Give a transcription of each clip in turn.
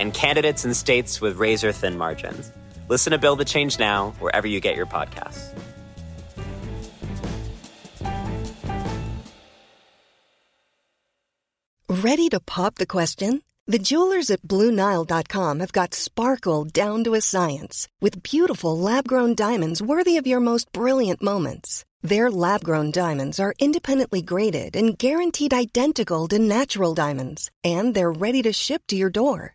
and candidates in states with razor-thin margins. Listen to Build the Change now, wherever you get your podcasts. Ready to pop the question? The jewelers at BlueNile.com have got sparkle down to a science with beautiful lab-grown diamonds worthy of your most brilliant moments. Their lab-grown diamonds are independently graded and guaranteed identical to natural diamonds, and they're ready to ship to your door.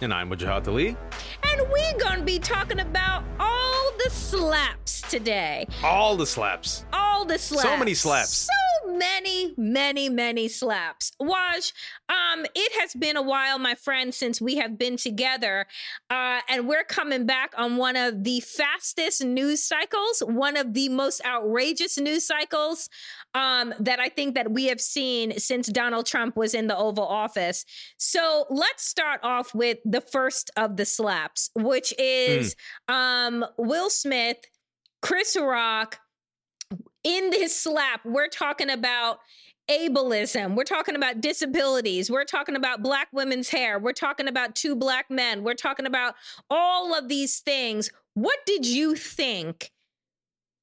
And I'm Mujahid Ali. And we're going to be talking about all the slaps today. All the slaps. All the slaps. So many slaps. So many slaps. Waj, it has been a while, my friend, since we have been together. And we're coming back on one of the fastest news cycles, one of the most outrageous news cycles that I think that we have seen since Donald Trump was in the Oval Office. So let's start off with the first of the slaps, which is Will Smith, Chris Rock. In this slap, we're talking about ableism. We're talking about disabilities. We're talking about Black women's hair. We're talking about two Black men. We're talking about all of these things. What did you think?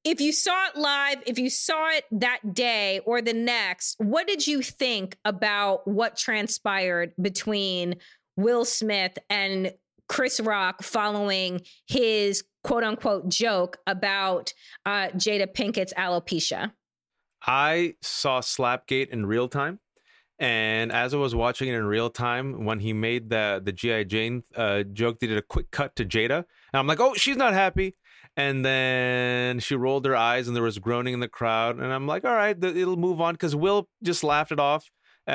If you saw it live, if you saw it that day or the next, what did you think about what transpired between Will Smith and Chris Rock following his quote unquote joke about Jada Pinkett's alopecia? I saw Slapgate in real time. And as I was watching it in real time, when he made the G.I. Jane joke, they did a quick cut to Jada. And I'm like, oh, she's not happy. And then she rolled her eyes and there was groaning in the crowd. And I'm like, all right, it'll move on, because Will just laughed it off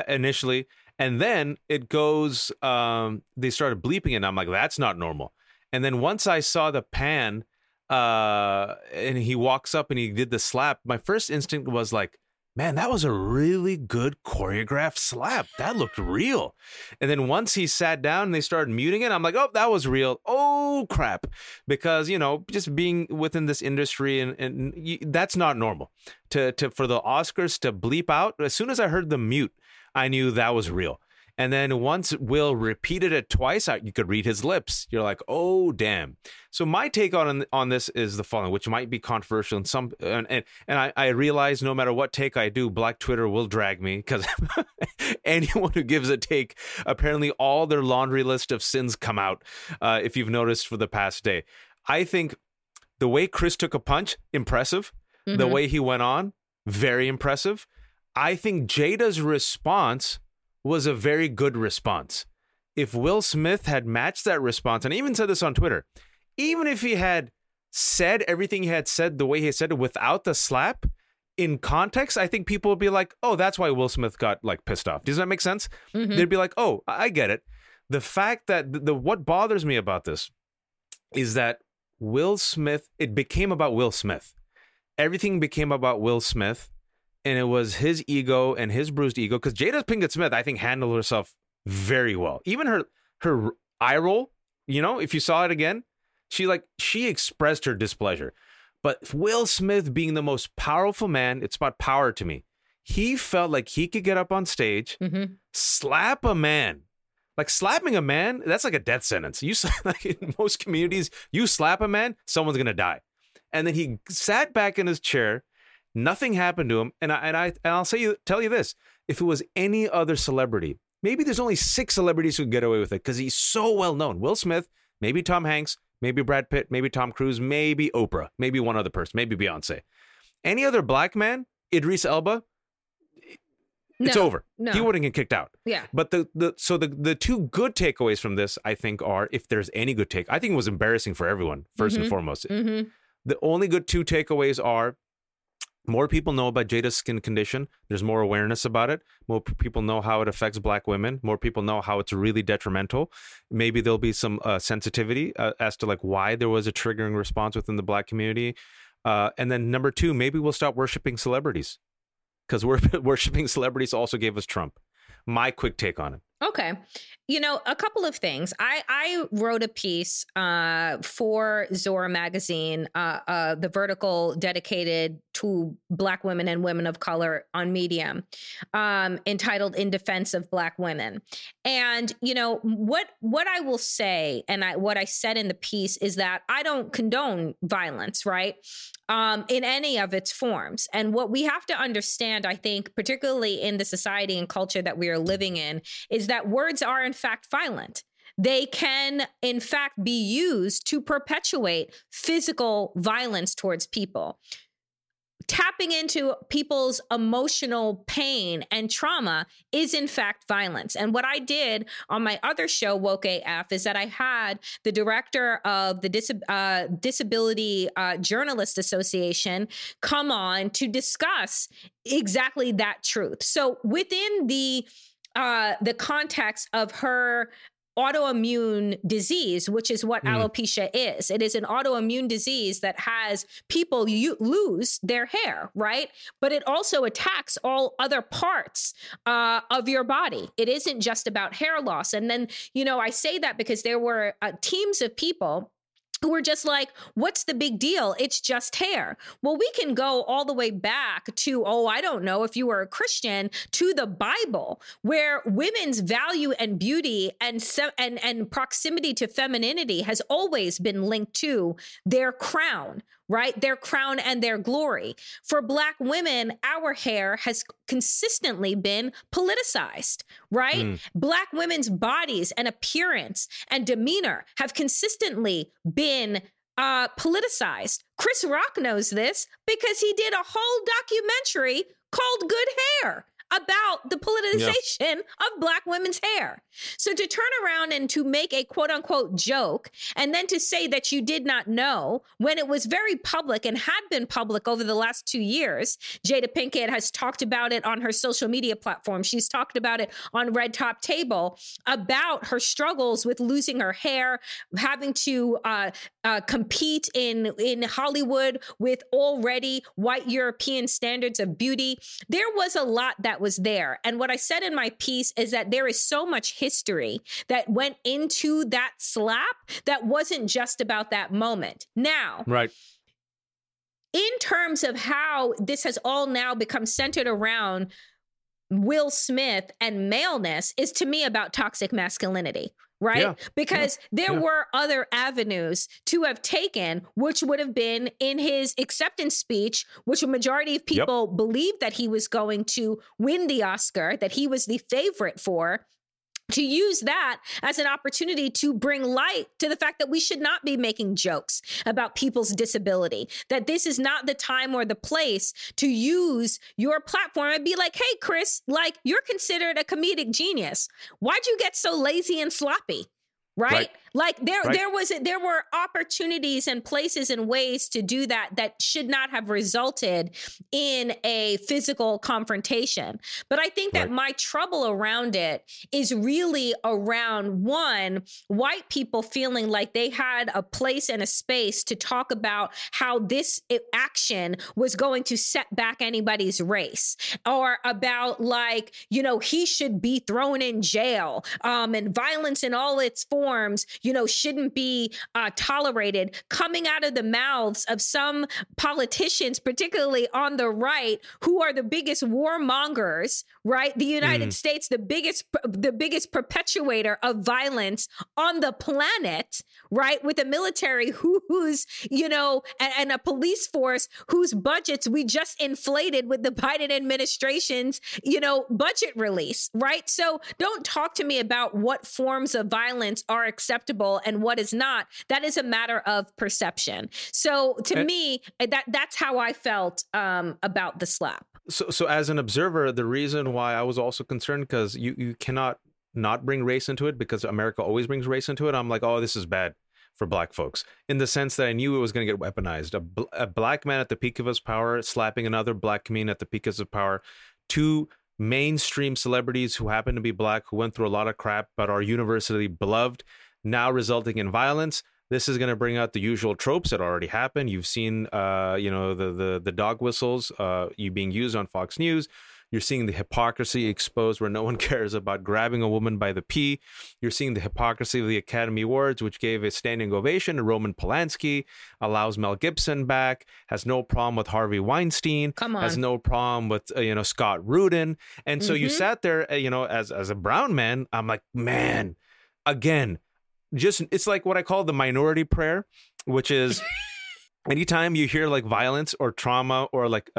initially. And then it goes, they started bleeping it. And I'm like, that's not normal. And then once I saw the pan and he walks up and he did the slap, my first instinct was like, man, that was a really good choreographed slap. That looked real. And then once he sat down and they started muting it, I'm like, oh, that was real. Oh, crap. Because, you know, just being within this industry, and that's not normal. For the Oscars to bleep out, as soon as I heard the mute, I knew that was real. And then once Will repeated it twice, you could read his lips. You're like, oh, damn. So my take on this is the following, which might be controversial in some, and I realize no matter what take I do, Black Twitter will drag me, because anyone who gives a take, apparently all their laundry list of sins come out, if you've noticed for the past day. I think the way Chris took a punch, impressive. Mm-hmm. The way he went on, very impressive. I think Jada's response was a very good response. If Will Smith had matched that response, and I even said this on Twitter, even if he had said everything he had said the way he said it without the slap, in context, I think people would be like, oh, that's why Will Smith got like pissed off. Does that make sense? Mm-hmm. They'd be like, oh, I get it. The fact that what bothers me about this is that Will Smith, it became about Will Smith. Everything became about Will Smith. And it was his ego and his bruised ego, because Jada Pinkett Smith, I think, handled herself very well. Even her eye roll, you know, if you saw it again, she expressed her displeasure. But Will Smith, being the most powerful man, it's about power to me. He felt like he could get up on stage, mm-hmm. slap a man. Like, slapping a man, that's like a death sentence. You like in most communities, you slap a man, someone's gonna die. And then he sat back in his chair. Nothing happened to him. And I'll tell you this, if it was any other celebrity, maybe there's only 6 celebrities who get away with it, because he's so well known. Will Smith, Maybe Tom Hanks, maybe Brad Pitt, maybe Tom Cruise, maybe Oprah, maybe one other person, maybe Beyonce. Any other black man, Idris Elba, it's over. No. He wouldn't get kicked out. Yeah. But the two good takeaways from this, I think, are, if there's any good take, I think it was embarrassing for everyone, first and foremost. The only good two takeaways are, more people know about Jada's skin condition. There's more awareness about it. More people know how it affects black women. More people know how it's really detrimental. Maybe there'll be some sensitivity as to like why there was a triggering response within the black community. And then number two, maybe we'll stop worshiping celebrities, because worshiping celebrities also gave us Trump. My quick take on it. Okay. You know, a couple of things. I wrote a piece for Zora magazine, the vertical dedicated to black women and women of color on Medium, entitled In Defense of Black Women. And, you know, what I will say, and what I said in the piece, is that I don't condone violence, right? In any of its forms. And what we have to understand, I think, particularly in the society and culture that we are living in, is that words are in fact violent. They can, in fact, be used to perpetuate physical violence towards people. Tapping into people's emotional pain and trauma is, in fact, violence. And what I did on my other show, Woke AF, is that I had the director of the Disability Journalist Association come on to discuss exactly that truth. So within the context of her autoimmune disease, which is what alopecia is. It is an autoimmune disease that has people lose their hair, right? But it also attacks all other parts of your body. It isn't just about hair loss. And then, you know, I say that because there were teams of people who were just like, what's the big deal? It's just hair. Well, we can go all the way back to, I don't know, if you were a Christian, to the Bible, where women's value and beauty and proximity to femininity has always been linked to their crown, right? Their crown and their glory. For black women, our hair has consistently been politicized, right? Black women's bodies and appearance and demeanor have consistently been politicized. Chris Rock knows this because he did a whole documentary called Good Hair about the politicization of black women's hair. So to turn around and to make a quote unquote joke, and then to say that you did not know, when it was very public and had been public over the last 2 years. Jada Pinkett has talked about it on her social media platform. She's talked about it on Red Top Table, about her struggles with losing her hair, having to compete in Hollywood with already white European standards of beauty. There was a lot that was there. And what I said in my piece is that there is so much history that went into that slap that wasn't just about that moment. Now, right, in terms of how this has all now become centered around Will Smith and maleness, is to me about toxic masculinity. Right? Yeah, because there were other avenues to have taken, which would have been in his acceptance speech, which a majority of people believed that he was going to win the Oscar, that he was the favorite for, to use that as an opportunity to bring light to the fact that we should not be making jokes about people's disability, that this is not the time or the place to use your platform and be like, hey, Chris, like, you're considered a comedic genius. Why'd you get so lazy and sloppy? Right? Like there were opportunities and places and ways to do that that should not have resulted in a physical confrontation. But I think that my trouble around it is really around, one, white people feeling like they had a place and a space to talk about how this action was going to set back anybody's race, or about, like, you know, he should be thrown in jail, and violence in all its forms, you know, shouldn't be tolerated, coming out of the mouths of some politicians, particularly on the right, who are the biggest warmongers, right? The United States, the biggest perpetuator of violence on the planet, right? With a military who's, you know, and a police force whose budgets we just inflated with the Biden administration's, you know, budget release, right? So don't talk to me about what forms of violence are acceptable acceptable and what is not, that is a matter of perception. So to me, that's how I felt about the slap. So as an observer, the reason why I was also concerned, because you cannot not bring race into it, because America always brings race into it. I'm like, oh, this is bad for black folks, in the sense that I knew it was going to get weaponized. A black man at the peak of his power slapping another black man at the peak of his power. Two mainstream celebrities who happen to be black, who went through a lot of crap but are universally beloved, now resulting in violence. This is going to bring out the usual tropes that already happened. You've seen, the dog whistles being used on Fox News. You're seeing the hypocrisy exposed where no one cares about grabbing a woman by the pee. You're seeing the hypocrisy of the Academy Awards, which gave a standing ovation to Roman Polanski, allows Mel Gibson back, has no problem with Harvey Weinstein, has no problem with, Scott Rudin. And so you sat there, as a brown man, I'm like, man, again, just it's like what I call the minority prayer, which is... Anytime you hear like violence or trauma or like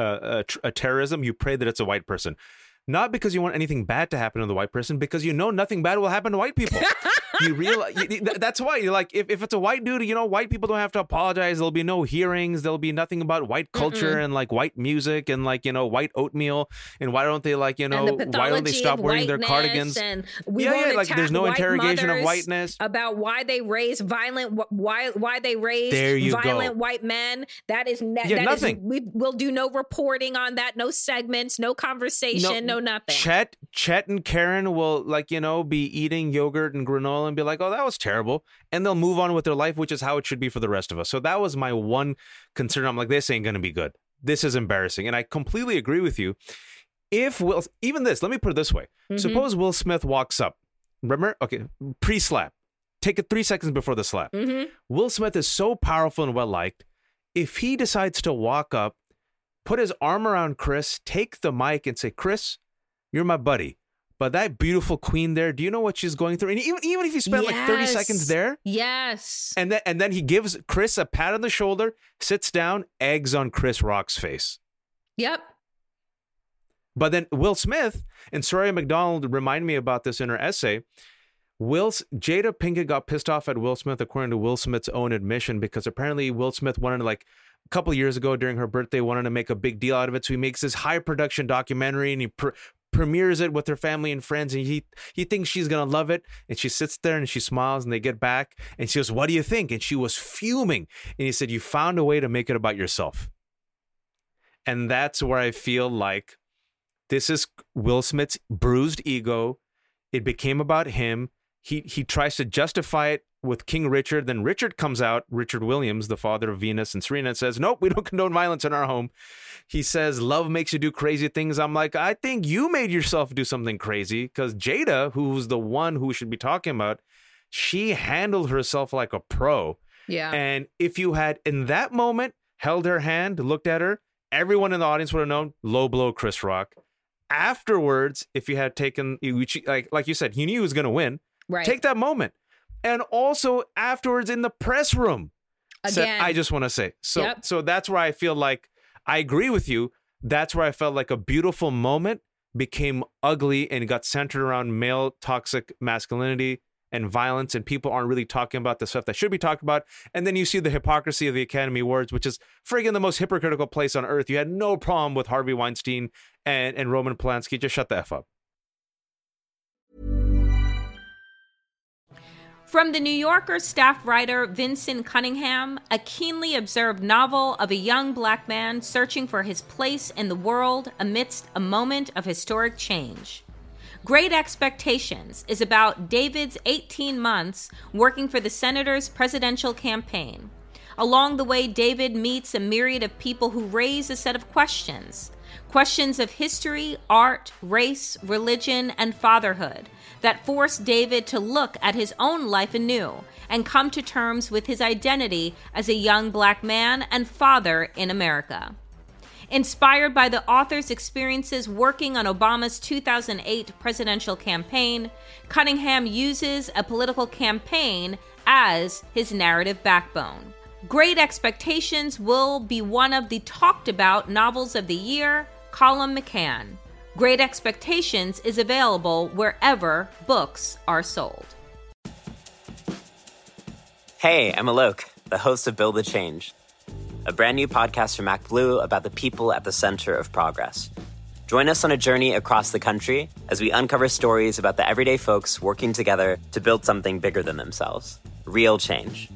terrorism, you pray that it's a white person. Not because you want anything bad to happen to the white person, because you know nothing bad will happen to white people. You realize that's why you're like, if it's a white dude, white people don't have to apologize. There'll be no hearings. There'll be nothing about white culture and like white music and like, white oatmeal. And why don't they like, why don't they stop wearing their cardigans? And there's no interrogation of whiteness about why they raise violent, why they raise violent white men. That is nothing. We'll do no reporting on that. No segments, no conversation. No nothing. Chet and Karen will be eating yogurt and granola and be like, oh, that was terrible. And they'll move on with their life, which is how it should be for the rest of us. So that was my one concern. I'm like, this ain't going to be good. This is embarrassing. And I completely agree with you. Let me put it this way. Mm-hmm. Suppose Will Smith walks up. Remember? Okay. Pre-slap. Take it 3 seconds before the slap. Mm-hmm. Will Smith is so powerful and well-liked. If he decides to walk up, put his arm around Chris, take the mic and say, Chris, you're my buddy. But that beautiful queen there, do you know what she's going through? And even if you spend like 30 seconds there. Yes. And then he gives Chris a pat on the shoulder, sits down, eggs on Chris Rock's face. Yep. But then Will Smith, and Soraya McDonald remind me about this in her essay, Jada Pinkett got pissed off at Will Smith, according to Will Smith's own admission, because apparently Will Smith wanted to a couple years ago during her birthday wanted to make a big deal out of it. So he makes this high production documentary and he premieres it with her family and friends. And he thinks she's going to love it. And she sits there and she smiles and they get back and she goes, what do you think? And she was fuming. And he said, you found a way to make it about yourself. And that's where I feel like this is Will Smith's bruised ego. It became about him. He tries to justify it with King Richard. Then Richard comes out, Richard Williams, the father of Venus and Serena, and says, nope, we don't condone violence in our home. He says, love makes you do crazy things. I'm like, I think you made yourself do something crazy, because Jada, who's the one who should be talking about, she handled herself like a pro. Yeah. And if you had, in that moment, held her hand, looked at her, everyone in the audience would have known, low blow, Chris Rock. Afterwards, if you had taken, like you said, he knew he was going to win. Right. Take that moment. And also afterwards in the press room. Again. Said, I just want to say. So, yep. So that's where I feel like I agree with you. That's where I felt like a beautiful moment became ugly and got centered around male toxic masculinity and violence. And people aren't really talking about the stuff that should be talked about. And then you see the hypocrisy of the Academy Awards, which is friggin' the most hypocritical place on earth. You had no problem with Harvey Weinstein and Roman Polanski. Just shut the F up. From The New Yorker staff writer Vincent Cunningham, a keenly observed novel of a young black man searching for his place in the world amidst a moment of historic change. Great Expectations is about David's 18 months working for the senator's presidential campaign. Along the way, David meets a myriad of people who raise a set of questions. Questions of history, art, race, religion, and fatherhood that forced David to look at his own life anew and come to terms with his identity as a young black man and father in America. Inspired by the author's experiences working on Obama's 2008 presidential campaign, Cunningham uses a political campaign as his narrative backbone. Great Expectations will be one of the talked-about novels of the year, Colin McCann. Great Expectations is available wherever books are sold. Hey, I'm Alok, the host of Build the Change, a brand new podcast from MacBlue about the people at the center of progress. Join us on a journey across the country as we uncover stories about the everyday folks working together to build something bigger than themselves, real change.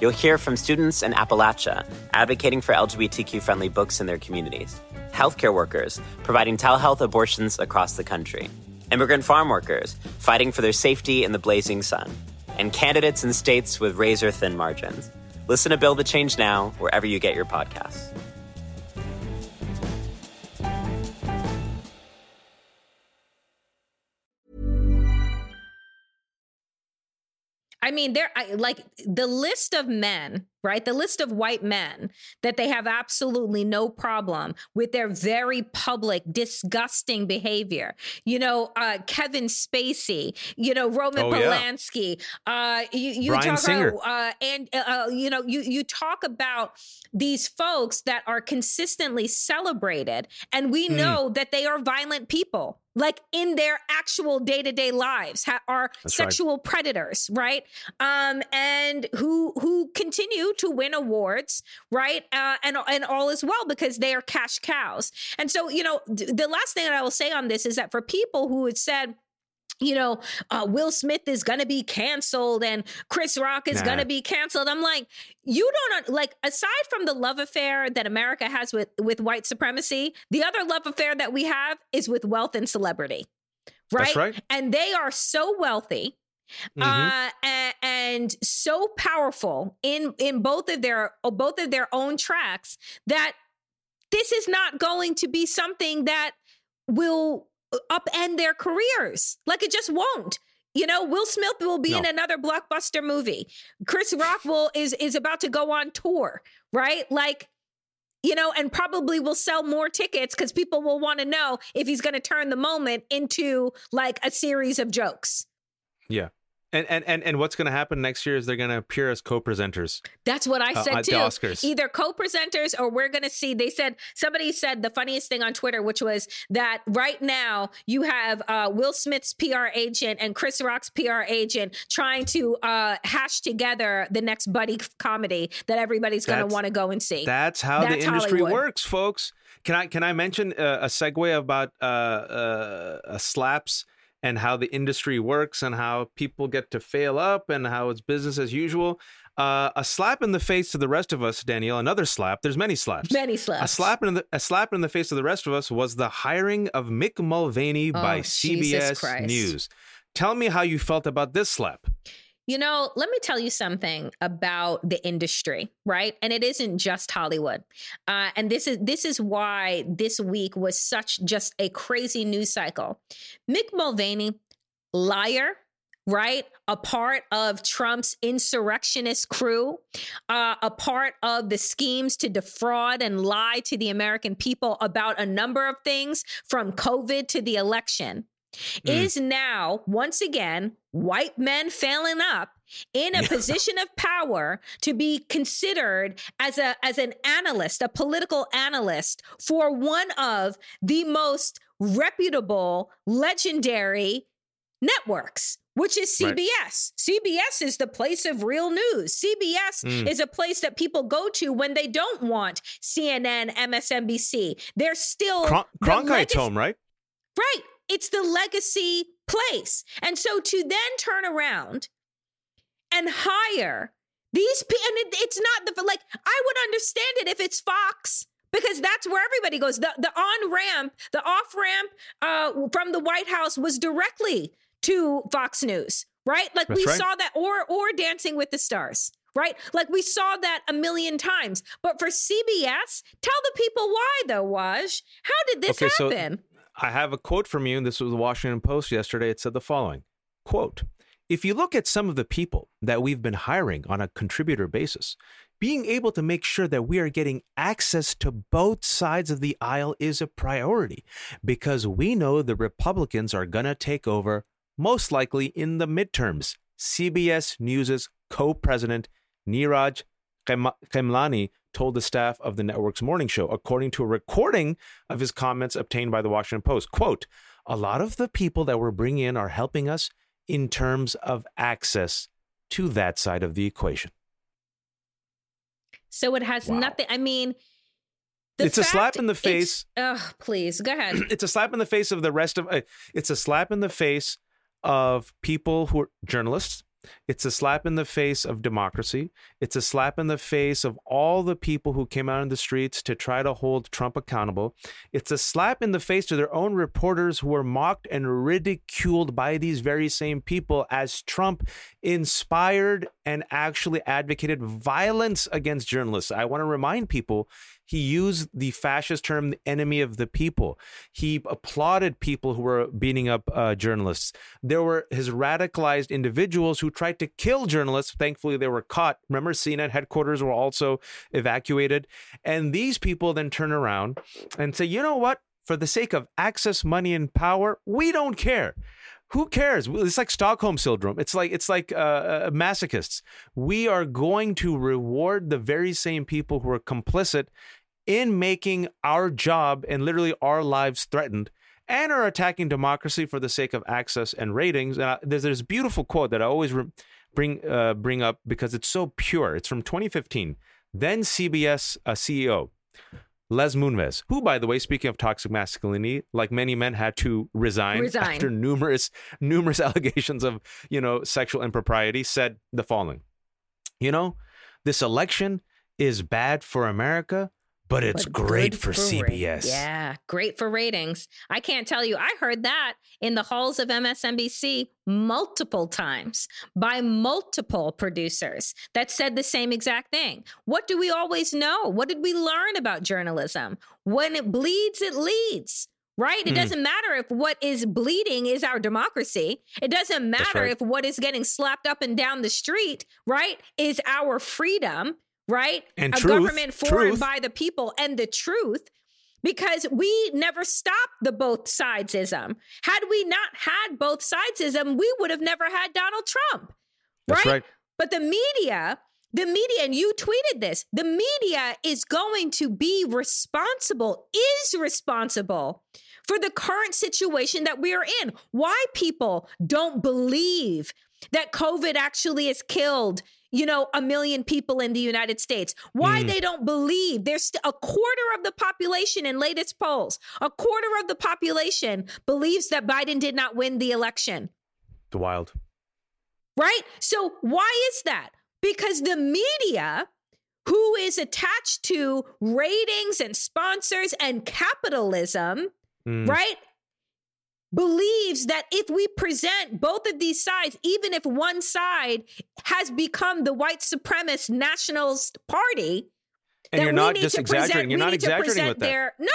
You'll hear from students in Appalachia advocating for LGBTQ-friendly books in their communities, healthcare workers providing telehealth abortions across the country, immigrant farm workers fighting for their safety in the blazing sun, and candidates in states with razor-thin margins. Listen to Build the Change now, wherever you get your podcasts. I mean, the list of men, right? The list of white men that they have absolutely no problem with their very public, disgusting behavior. You know, Kevin Spacey, you know, Roman Polanski, you talk Singer. You talk about these folks that are consistently celebrated, and we know that they are violent people. Like in their actual day-to-day lives are That's sexual right. predators, right? And who continue to win awards, right? And all as well because they are cash cows. And so, you know, the last thing that I will say on this is that for people who had said, you know, Will Smith is going to be canceled and Chris Rock is going to be canceled. I'm like, you don't like, aside from the love affair that America has with white supremacy, the other love affair that we have is with wealth and celebrity. Right. That's right. And they are so wealthy and so powerful in both of their own tracks that this is not going to be something that will upend their careers. Like, it just won't. You know, Will Smith will be in another blockbuster movie. Chris Rock is about to go on tour, right? Like, you know, and probably will sell more tickets because people will want to know if he's going to turn the moment into like a series of jokes. Yeah. And what's going to happen next year is they're going to appear as co-presenters. That's what I said too. The Oscars. Either co-presenters or we're going to see. They said, somebody said the funniest thing on Twitter, which was that right now you have Will Smith's PR agent and Chris Rock's PR agent trying to hash together the next buddy comedy that everybody's going to want to go and see. That's how the industry works, folks. Can I mention a segue about slaps? And how the industry works and how people get to fail up and how it's business as usual. A slap in the face to the rest of us, Danielle, another slap. There's many slaps. Many slaps. A slap in the face to the rest of us was the hiring of Mick Mulvaney by CBS News. Tell me how you felt about this slap. You know, let me tell you something about the industry, right? And it isn't just Hollywood. And this is why this week was such just a crazy news cycle. Mick Mulvaney, liar, right? A part of Trump's insurrectionist crew, a part of the schemes to defraud and lie to the American people about a number of things from COVID to the election. Is now, once again, white men failing up in a position of power to be considered as an analyst, a political analyst for one of the most reputable, legendary networks, which is CBS. Right. CBS is the place of real news. CBS is a place that people go to when they don't want CNN, MSNBC. They're still... Cronkite's home, right? Right. It's the legacy place. And so to then turn around and hire these people, and it's not the, like, I would understand it if it's Fox, because that's where everybody goes. The on-ramp, the off-ramp from the White House was directly to Fox News, right? Like that's we right. saw that, or Dancing with the Stars, right? Like we saw that a million times. But for CBS, tell the people why though, Waj. How did this happen? So I have a quote from you, and this was the Washington Post yesterday. It said the following, quote, "If you look at some of the people that we've been hiring on a contributor basis, being able to make sure that we are getting access to both sides of the aisle is a priority because we know the Republicans are going to take over, most likely in the midterms." CBS News' co-president Neeraj Khemlani told the staff of the network's morning show, according to a recording of his comments obtained by the Washington Post, quote, "A lot of the people that we're bringing in are helping us in terms of access to that side of the equation. So it has nothing. I mean, it's a slap in the face. Oh, please go ahead. It's a slap in the face of the rest of it's a slap in the face of people who are journalists. It's a slap in the face of democracy. It's a slap in the face of all the people who came out in the streets to try to hold Trump accountable. It's a slap in the face to their own reporters who were mocked and ridiculed by these very same people as Trump inspired and actually advocated violence against journalists. I want to remind people, he used the fascist term, the enemy of the people. He applauded people who were beating up journalists. There were his radicalized individuals who tried to kill journalists. Thankfully, they were caught. Remember, CNN headquarters were also evacuated. And these people then turn around and say, you know what? For the sake of access, money, and power, we don't care. Who cares? It's like Stockholm syndrome. It's like masochists. We are going to reward the very same people who are complicit in making our job and literally our lives threatened, and are attacking democracy for the sake of access and ratings. And there's this beautiful quote that I always bring up because it's so pure. It's from 2015. Then CBS CEO Les Moonves, who, by the way, speaking of toxic masculinity, like many men, had to resign. After numerous allegations of, sexual impropriety, said the following: this election is bad for America, but it's great for CBS. Yeah, great for ratings. I can't tell you. I heard that in the halls of MSNBC multiple times by multiple producers that said the same exact thing. What do we always know? What did we learn about journalism? When it bleeds, it leads. Right? It doesn't matter if what is bleeding is our democracy. It doesn't matter if what is getting slapped up and down the street, right, is our freedom. Right? And government formed by the people and the truth, because we never stopped the both sidesism. Had we not had both sidesism, we would have never had Donald Trump. Right? Right. But the media, and you tweeted this, the media is going to be responsible for the current situation that we are in. Why people don't believe that COVID actually has killed, 1 million people in the United States. Why they don't believe. There's a quarter of the population in latest polls. A quarter of the population believes that Biden did not win the election. The wild. Right? So why is that? Because the media, who is attached to ratings and sponsors and capitalism, right, believes that if we present both of these sides, even if one side has become the white supremacist nationalist party, and you're not just exaggerating. You're not exaggerating with that. No.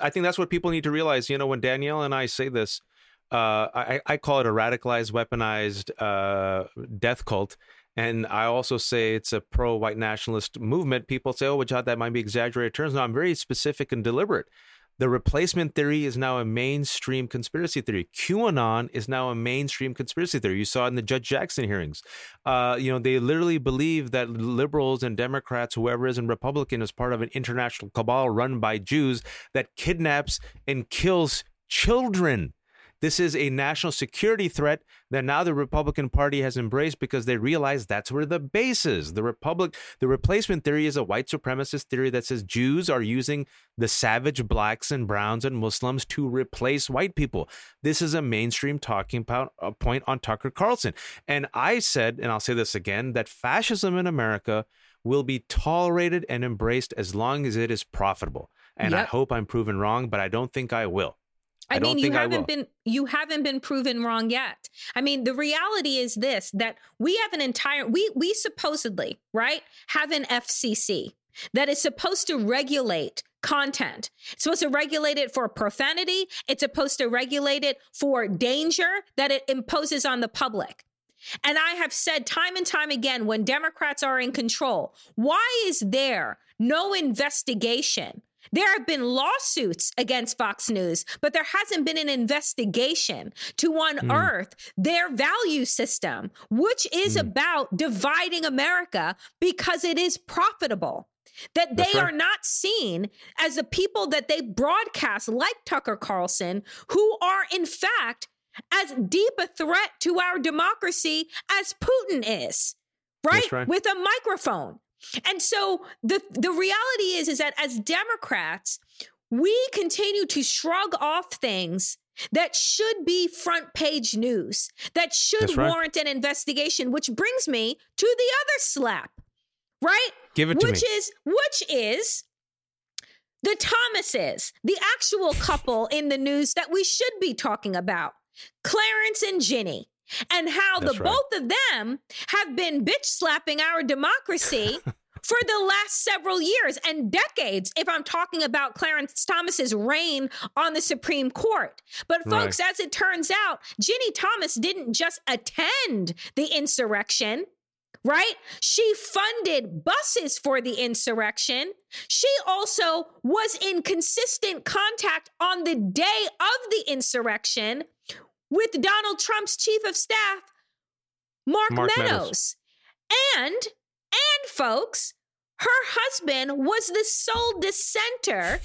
I think that's what people need to realize. When Danielle and I say this, I call it a radicalized, weaponized death cult. And I also say it's a pro-white nationalist movement. People say, oh, Mujahid, that might be exaggerated terms. No, I'm very specific and deliberate. The replacement theory is now a mainstream conspiracy theory. QAnon is now a mainstream conspiracy theory. You saw it in the Judge Jackson hearings. They literally believe that liberals and Democrats, whoever is in Republican, is part of an international cabal run by Jews that kidnaps and kills children. This is a national security threat that now the Republican Party has embraced because they realize that's where the base is. The replacement theory is a white supremacist theory that says Jews are using the savage blacks and browns and Muslims to replace white people. This is a mainstream talking point on Tucker Carlson. And I said, and I'll say this again, that fascism in America will be tolerated and embraced as long as it is profitable. And I hope I'm proven wrong, but I don't think I will. You haven't been proven wrong yet. I mean, the reality is this, that we have an entire, we supposedly, right, have an FCC that is supposed to regulate content. It's supposed to regulate it for profanity. It's supposed to regulate it for danger that it imposes on the public. And I have said time and time again, when Democrats are in control, why is there no investigation? There have been lawsuits against Fox News, but there hasn't been an investigation to unearth their value system, which is about dividing America because it is profitable. That they are not seen as the people that they broadcast, like Tucker Carlson, who are in fact as deep a threat to our democracy as Putin is, right? With a microphone. And so the reality is that as Democrats, we continue to shrug off things that should be front page news, that should warrant an investigation, which brings me to the other slap, right? Give it to me. Which is the Thomases, the actual couple in the news that we should be talking about, Clarence and Ginny, and how both of them have been bitch slapping our democracy for the last several years and decades, if I'm talking about Clarence Thomas's reign on the Supreme Court. But folks, as it turns out, Ginny Thomas didn't just attend the insurrection, right? She funded buses for the insurrection. She also was in consistent contact on the day of the insurrection with Donald Trump's chief of staff, Mark Meadows. And folks, her husband was the sole dissenter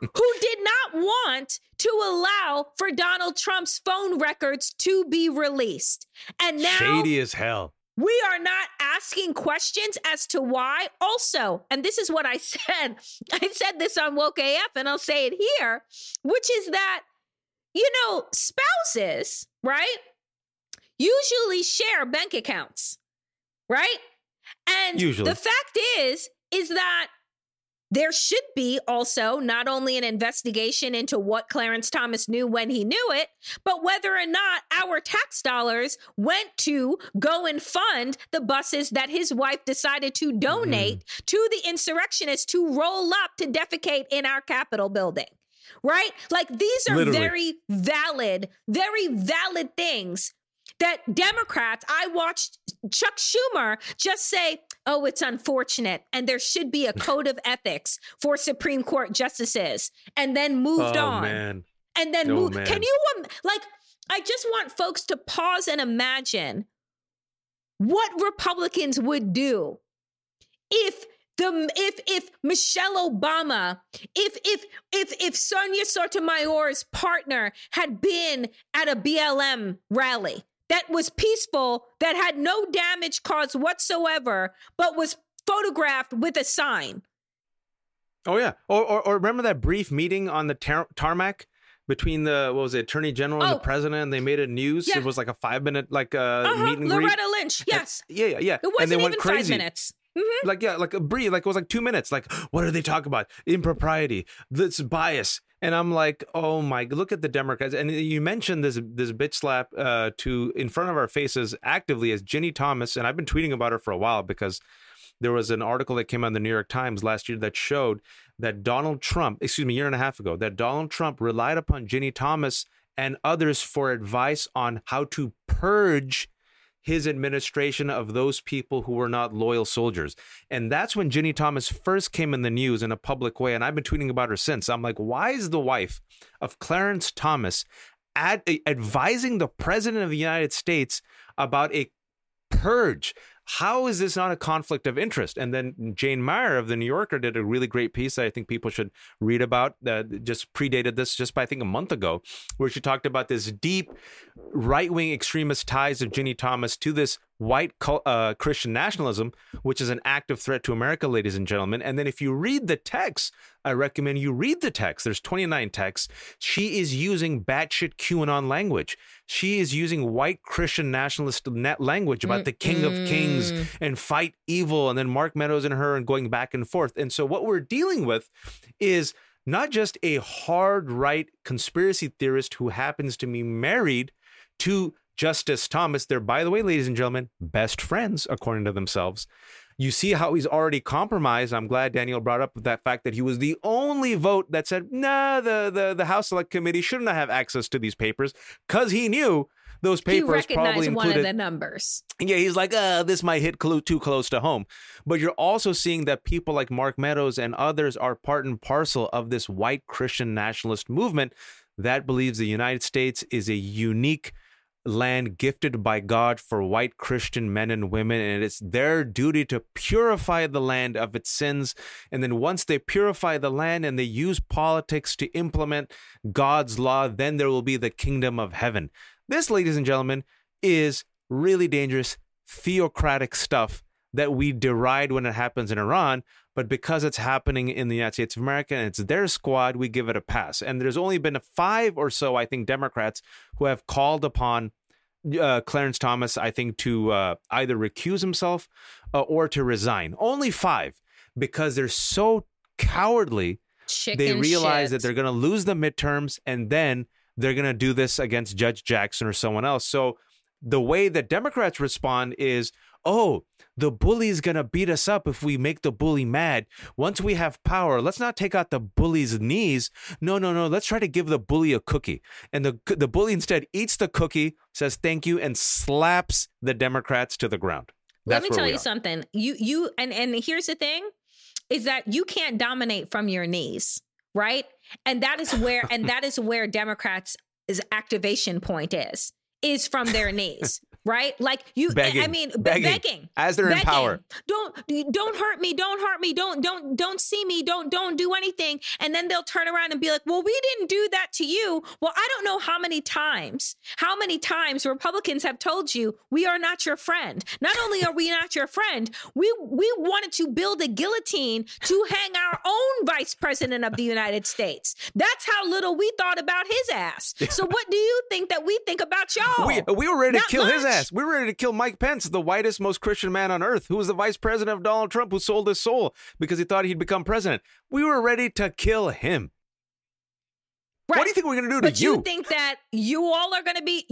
who did not want to allow for Donald Trump's phone records to be released. And now, shady as hell. We are not asking questions as to why. Also, and this is what I said this on Woke AF, and I'll say it here, which is that, you know, spouses, right, usually share bank accounts, right? And the fact is that there should be also not only an investigation into what Clarence Thomas knew when he knew it, but whether or not our tax dollars went to go and fund the buses that his wife decided to donate to the insurrectionists to roll up to defecate in our Capitol building. Right? Like, these are very valid things that Democrats, I watched Chuck Schumer just say, oh, it's unfortunate, and there should be a code of ethics for Supreme Court justices, and then moved on. Man. And then moved. Can you, I just want folks to pause and imagine what Republicans would do if Michelle Obama, if Sonia Sotomayor's partner had been at a BLM rally that was peaceful, that had no damage caused whatsoever, but was photographed with a sign. Oh, yeah. Or remember that brief meeting on the tarmac between the, Attorney General and the president, and they made a news. Yeah. It was like a 5-minute, meet and greet. Loretta Lynch, yes. Yeah. It wasn't and they even went crazy. 5 minutes. Mm-hmm. It was 2 minutes. Like, what are they talking about? Impropriety, this bias. And I'm like, oh my, look at the Democrats. And you mentioned this bitch slap to in front of our faces actively as Ginny Thomas. And I've been tweeting about her for a while because there was an article that came out in the New York Times last year that showed that year and a half ago, that Donald Trump relied upon Ginny Thomas and others for advice on how to purge his administration of those people who were not loyal soldiers. And that's when Ginny Thomas first came in the news in a public way. And I've been tweeting about her since. I'm like, why is the wife of Clarence Thomas advising the president of the United States about a purge? How is this not a conflict of interest? And then Jane Meyer of the New Yorker did a really great piece that I think people should read about that just predated this just by, I think, a month ago, where she talked about this deep right-wing extremist ties of Ginny Thomas to this white Christian nationalism, which is an active threat to America, ladies and gentlemen. And then if you read the text, I recommend you read the text. There's 29 texts. She is using batshit QAnon language. She is using white Christian nationalist language about the King of Kings and fight evil, and then Mark Meadows and her, and going back and forth. And so what we're dealing with is not just a hard right conspiracy theorist who happens to be married to Justice Thomas. They're, by the way, ladies and gentlemen, best friends, according to themselves. You see how he's already compromised. I'm glad Daniel brought up that fact that he was the only vote that said, nah, the House Select Committee should not have access to these papers, because he knew those papers probably included one of the numbers. Yeah, he's like, this might hit too close to home. But you're also seeing that people like Mark Meadows and others are part and parcel of this white Christian nationalist movement that believes the United States is a unique land gifted by God for white Christian men and women, and it's their duty to purify the land of its sins. And then once they purify the land and they use politics to implement God's law, then there will be the kingdom of heaven. This, ladies and gentlemen, is really dangerous theocratic stuff that we deride when it happens in Iran, but because it's happening in the United States of America and it's their squad, we give it a pass. And there's only been 5 or so, I think, Democrats who have called upon Clarence Thomas, I think, to either recuse himself or to resign. Only 5, because they're so cowardly, they realize that they're going to lose the midterms and then they're going to do this against Judge Jackson or someone else. So the way that Democrats respond is, oh, the bully's going to beat us up if we make the bully mad. Once we have power, let's not take out the bully's knees. No. Let's try to give the bully a cookie. And the bully instead eats the cookie, says thank you, and slaps the Democrats to the ground. Let me tell you something. And here's the thing, is that you can't dominate from your knees, right? And that is where Democrats' activation point is from their knees. Right? Like you, begging as they're in power. Don't hurt me. Don't hurt me. Don't see me. Don't do anything. And then they'll turn around and be like, well, we didn't do that to you. Well, I don't know how many times Republicans have told you we are not your friend. Not only are we not your friend, we wanted to build a guillotine to hang our own vice president of the United States. That's how little we thought about his ass. So what do you think that we think about y'all? We were ready to kill his ass. We were ready to kill Mike Pence, the whitest, most Christian man on earth, who was the vice president of Donald Trump, who sold his soul because he thought he'd become president. We were ready to kill him. Right. What do you think we're going to do to you? But you think that you all are going to be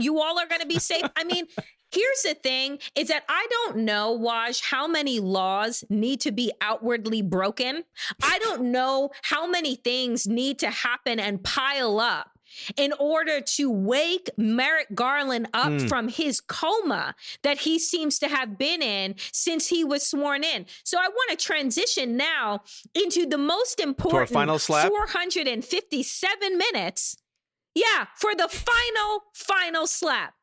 safe? I mean, here's the thing, is that I don't know, Waj, how many laws need to be outwardly broken. I don't know how many things need to happen and pile up in order to wake Merrick Garland up from his coma that he seems to have been in since he was sworn in. So I want to transition now into the most important 457 minutes. Yeah, for the final slap.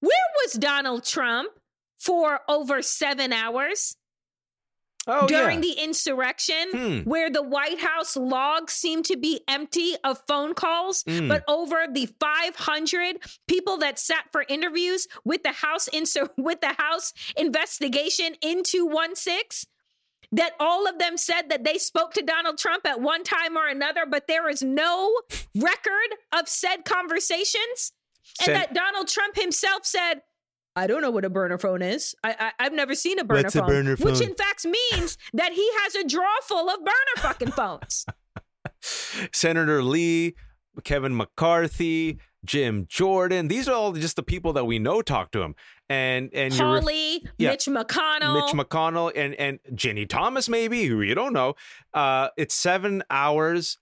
Where was Donald Trump for over 7 hours? During the insurrection, where the White House log seemed to be empty of phone calls, but over the 500 people that sat for interviews with the House investigation into 1-6, that all of them said that they spoke to Donald Trump at one time or another, but there is no record of said conversations, and that Donald Trump himself said, I don't know what a burner phone is. I've never seen a burner phone. What's a burner phone? Which in fact means that he has a drawer full of burner fucking phones. Senator Lee, Kevin McCarthy, Jim Jordan. These are all just the people that we know talk to him. And Hawley, Mitch McConnell, and Ginny Thomas, maybe, who you don't know. It's 7 hours.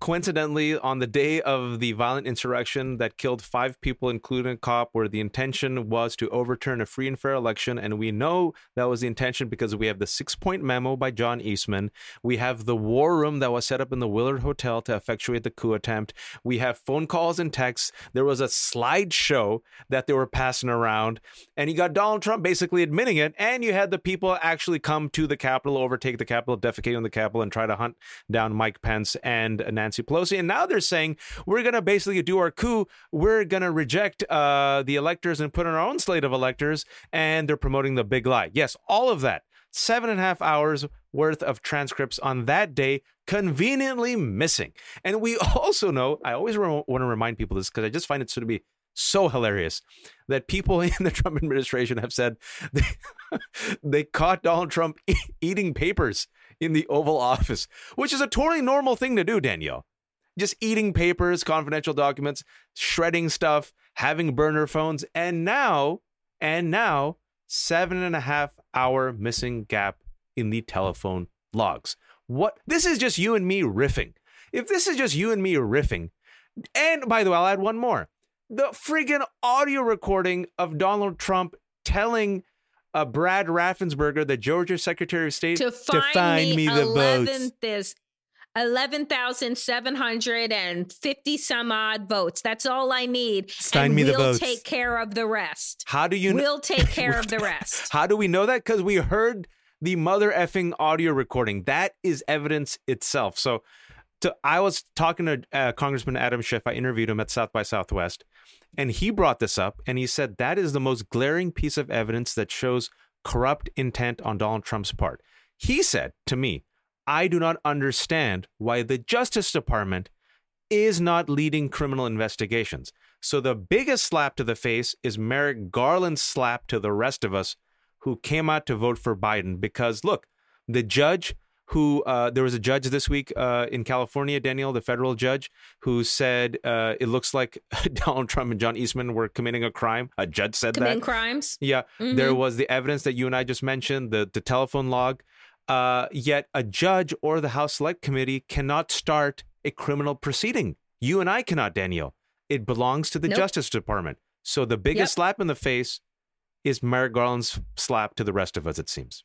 Coincidentally, on the day of the violent insurrection that killed 5 people, including a cop, where the intention was to overturn a free and fair election. And we know that was the intention because we have the 6-point memo by John Eastman. We have the war room that was set up in the Willard Hotel to effectuate the coup attempt. We have phone calls and texts. There was a slideshow that they were passing around, and you got Donald Trump basically admitting it. And you had the people actually come to the Capitol, overtake the Capitol, defecate on the Capitol, and try to hunt down Mike Pence and Nancy Pelosi. And now they're saying, we're going to basically do our coup. We're going to reject the electors and put in our own slate of electors. And they're promoting the big lie. Yes, all of that. 7.5 hours worth of transcripts on that day, conveniently missing. And we also know, I always want to remind people this because I just find it to be so hilarious that people in the Trump administration have said they caught Donald Trump eating papers in the Oval Office, which is a totally normal thing to do, Danielle. Just eating papers, confidential documents, shredding stuff, having burner phones. And now 7.5 hour missing gap in the telephone logs. What? This is just you and me riffing. If this is just you and me riffing. And by the way, I'll add one more. The friggin' audio recording of Donald Trump telling Brad Raffensperger, the Georgia Secretary of State, to find me the votes. 11,750 some odd votes. That's all I need. Sign me the votes. We'll take care of the rest. How do you know? We'll take care of the rest. How do we know that? Because we heard the mother effing audio recording. That is evidence itself. So I was talking to Congressman Adam Schiff. I interviewed him at South by Southwest, and he brought this up, and he said that is the most glaring piece of evidence that shows corrupt intent on Donald Trump's part. He said to me, I do not understand why the Justice Department is not leading criminal investigations. So the biggest slap to the face is Merrick Garland's slap to the rest of us who came out to vote for Biden. Because, look, the judge who there was a judge this week in California, Danielle, the federal judge, who said it looks like Donald Trump and John Eastman were committing a crime. A judge said committing that. Committing crimes. Yeah. Mm-hmm. There was the evidence that you and I just mentioned, the telephone log. Yet a judge or the House Select Committee cannot start a criminal proceeding. You and I cannot, Danielle. It belongs to the Justice Department. So the biggest slap in the face is Merrick Garland's slap to the rest of us, it seems.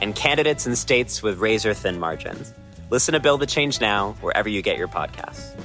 and candidates in states with razor-thin margins. Listen to Build the Change now, wherever you get your podcasts.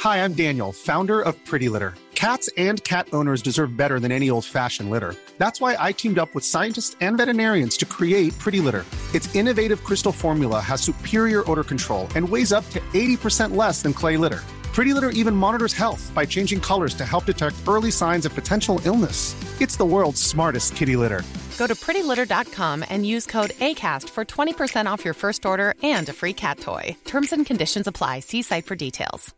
Hi, I'm Daniel, founder of Pretty Litter. Cats and cat owners deserve better than any old-fashioned litter. That's why I teamed up with scientists and veterinarians to create Pretty Litter. Its innovative crystal formula has superior odor control and weighs up to 80% less than clay litter. Pretty Litter even monitors health by changing colors to help detect early signs of potential illness. It's the world's smartest kitty litter. Go to prettylitter.com and use code ACAST for 20% off your first order and a free cat toy. Terms and conditions apply. See site for details.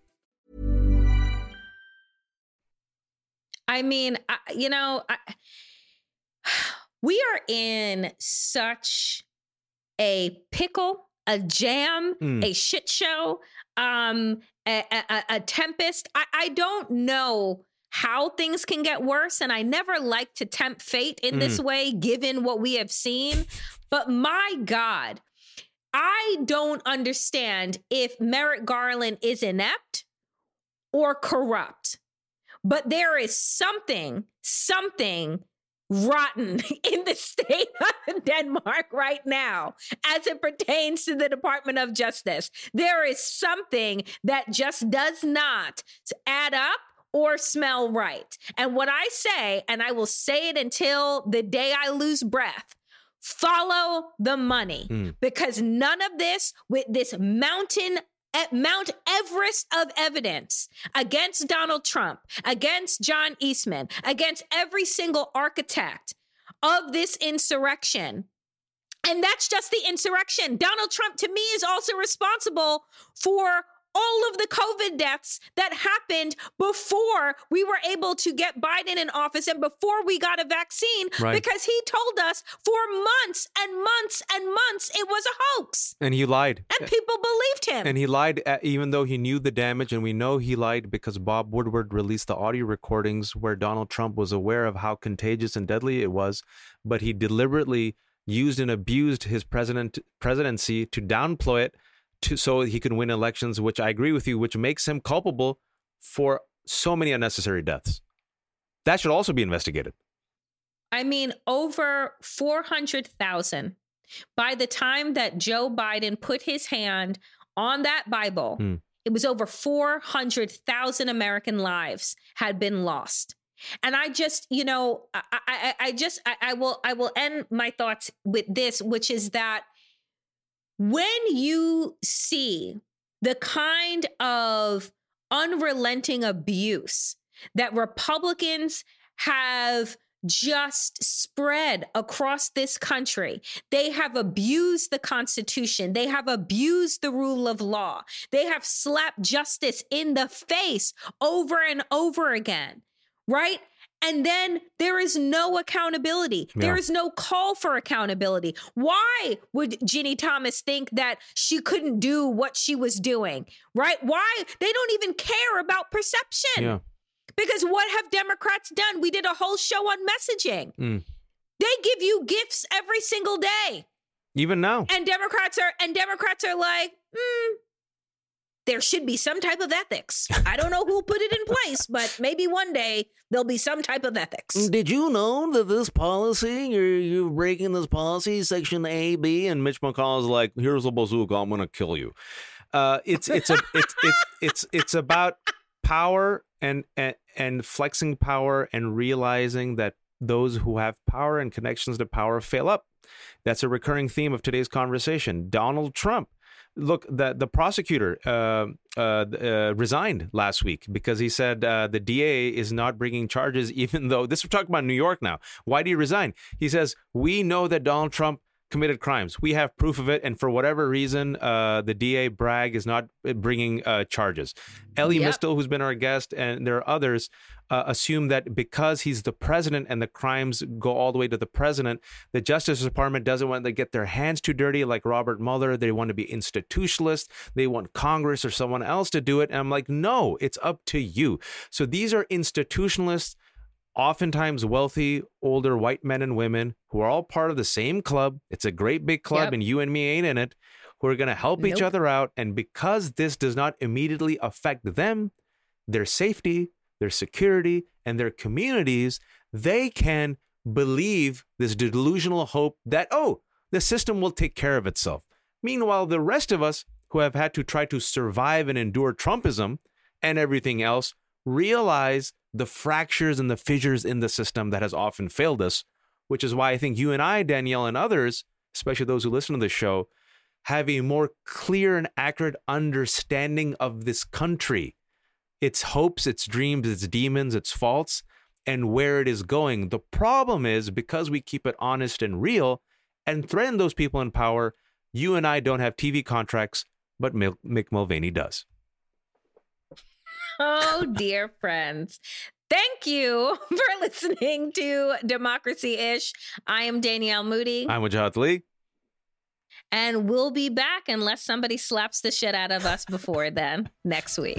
I mean, we are in such a pickle, a jam, a shit show, a tempest. I don't know how things can get worse. And I never like to tempt fate in this way, given what we have seen. But my God, I don't understand if Merrick Garland is inept or corrupt. But there is something rotten in the state of Denmark right now as it pertains to the Department of Justice. There is something that just does not add up or smell right. And what I say, and I will say it until the day I lose breath, follow the money, because none of this with this at Mount Everest of evidence against Donald Trump, against John Eastman, against every single architect of this insurrection. And that's just the insurrection. Donald Trump, to me, is also responsible for all of the COVID deaths that happened before we were able to get Biden in office and before we got a vaccine, because he told us for months and months and months it was a hoax. And he lied. And people believed him. And he lied even though he knew the damage. And we know he lied because Bob Woodward released the audio recordings where Donald Trump was aware of how contagious and deadly it was, but he deliberately used and abused his presidency to downplay it, so he can win elections, which I agree with you, which makes him culpable for so many unnecessary deaths. That should also be investigated. I mean, over 400,000 by the time that Joe Biden put his hand on that Bible, it was over 400,000 American lives had been lost. And I just, I will end my thoughts with this, which is that when you see the kind of unrelenting abuse that Republicans have just spread across this country. They have abused the Constitution. They have abused the rule of law. They have slapped justice in the face over and over again, right? And then there is no accountability. Yeah. There is no call for accountability. Why would Ginny Thomas think that she couldn't do what she was doing, right? Why? They don't even care about perception. Yeah. Because what have Democrats done? We did a whole show on messaging. Mm. They give you gifts every single day. Even now. And Democrats are like, there should be some type of ethics. I don't know who put it in place, but maybe one day there'll be some type of ethics. Did you know that this policy, you're breaking this policy, Section A, B, and Mitch McConnell's like, here's a bazooka, I'm going to kill you. It's about power and flexing power and realizing that those who have power and connections to power fail up. That's a recurring theme of today's conversation. Donald Trump. Look, the prosecutor resigned last week because he said the DA is not bringing charges, even though this, we're talking about New York now. Why do you resign? He says, we know that Donald Trump committed crimes. We have proof of it. And for whatever reason, the DA Bragg is not bringing charges. Ellie Mistel, who's been our guest, and there are others, assume that because he's the president and the crimes go all the way to the president, the Justice Department doesn't want to get their hands too dirty like Robert Mueller. They want to be institutionalist. They want Congress or someone else to do it. And I'm like, no, it's up to you. So these are institutionalists, oftentimes wealthy, older white men and women who are all part of the same club. It's a great big club, and you and me ain't in it, who are going to help each other out. And because this does not immediately affect them, their safety, their security, and their communities, they can believe this delusional hope that, oh, the system will take care of itself. Meanwhile, the rest of us who have had to try to survive and endure Trumpism and everything else realize the fractures and the fissures in the system that has often failed us, which is why I think you and I, Danielle, and others, especially those who listen to this show, have a more clear and accurate understanding of this country, its hopes, its dreams, its demons, its faults, and where it is going. The problem is because we keep it honest and real and threaten those people in power, you and I don't have TV contracts, but Mick Mulvaney does. Oh, dear friends. Thank you for listening to Democracy-ish. I am Danielle Moodie. I'm Mujahid Ali. And we'll be back unless somebody slaps the shit out of us before then next week.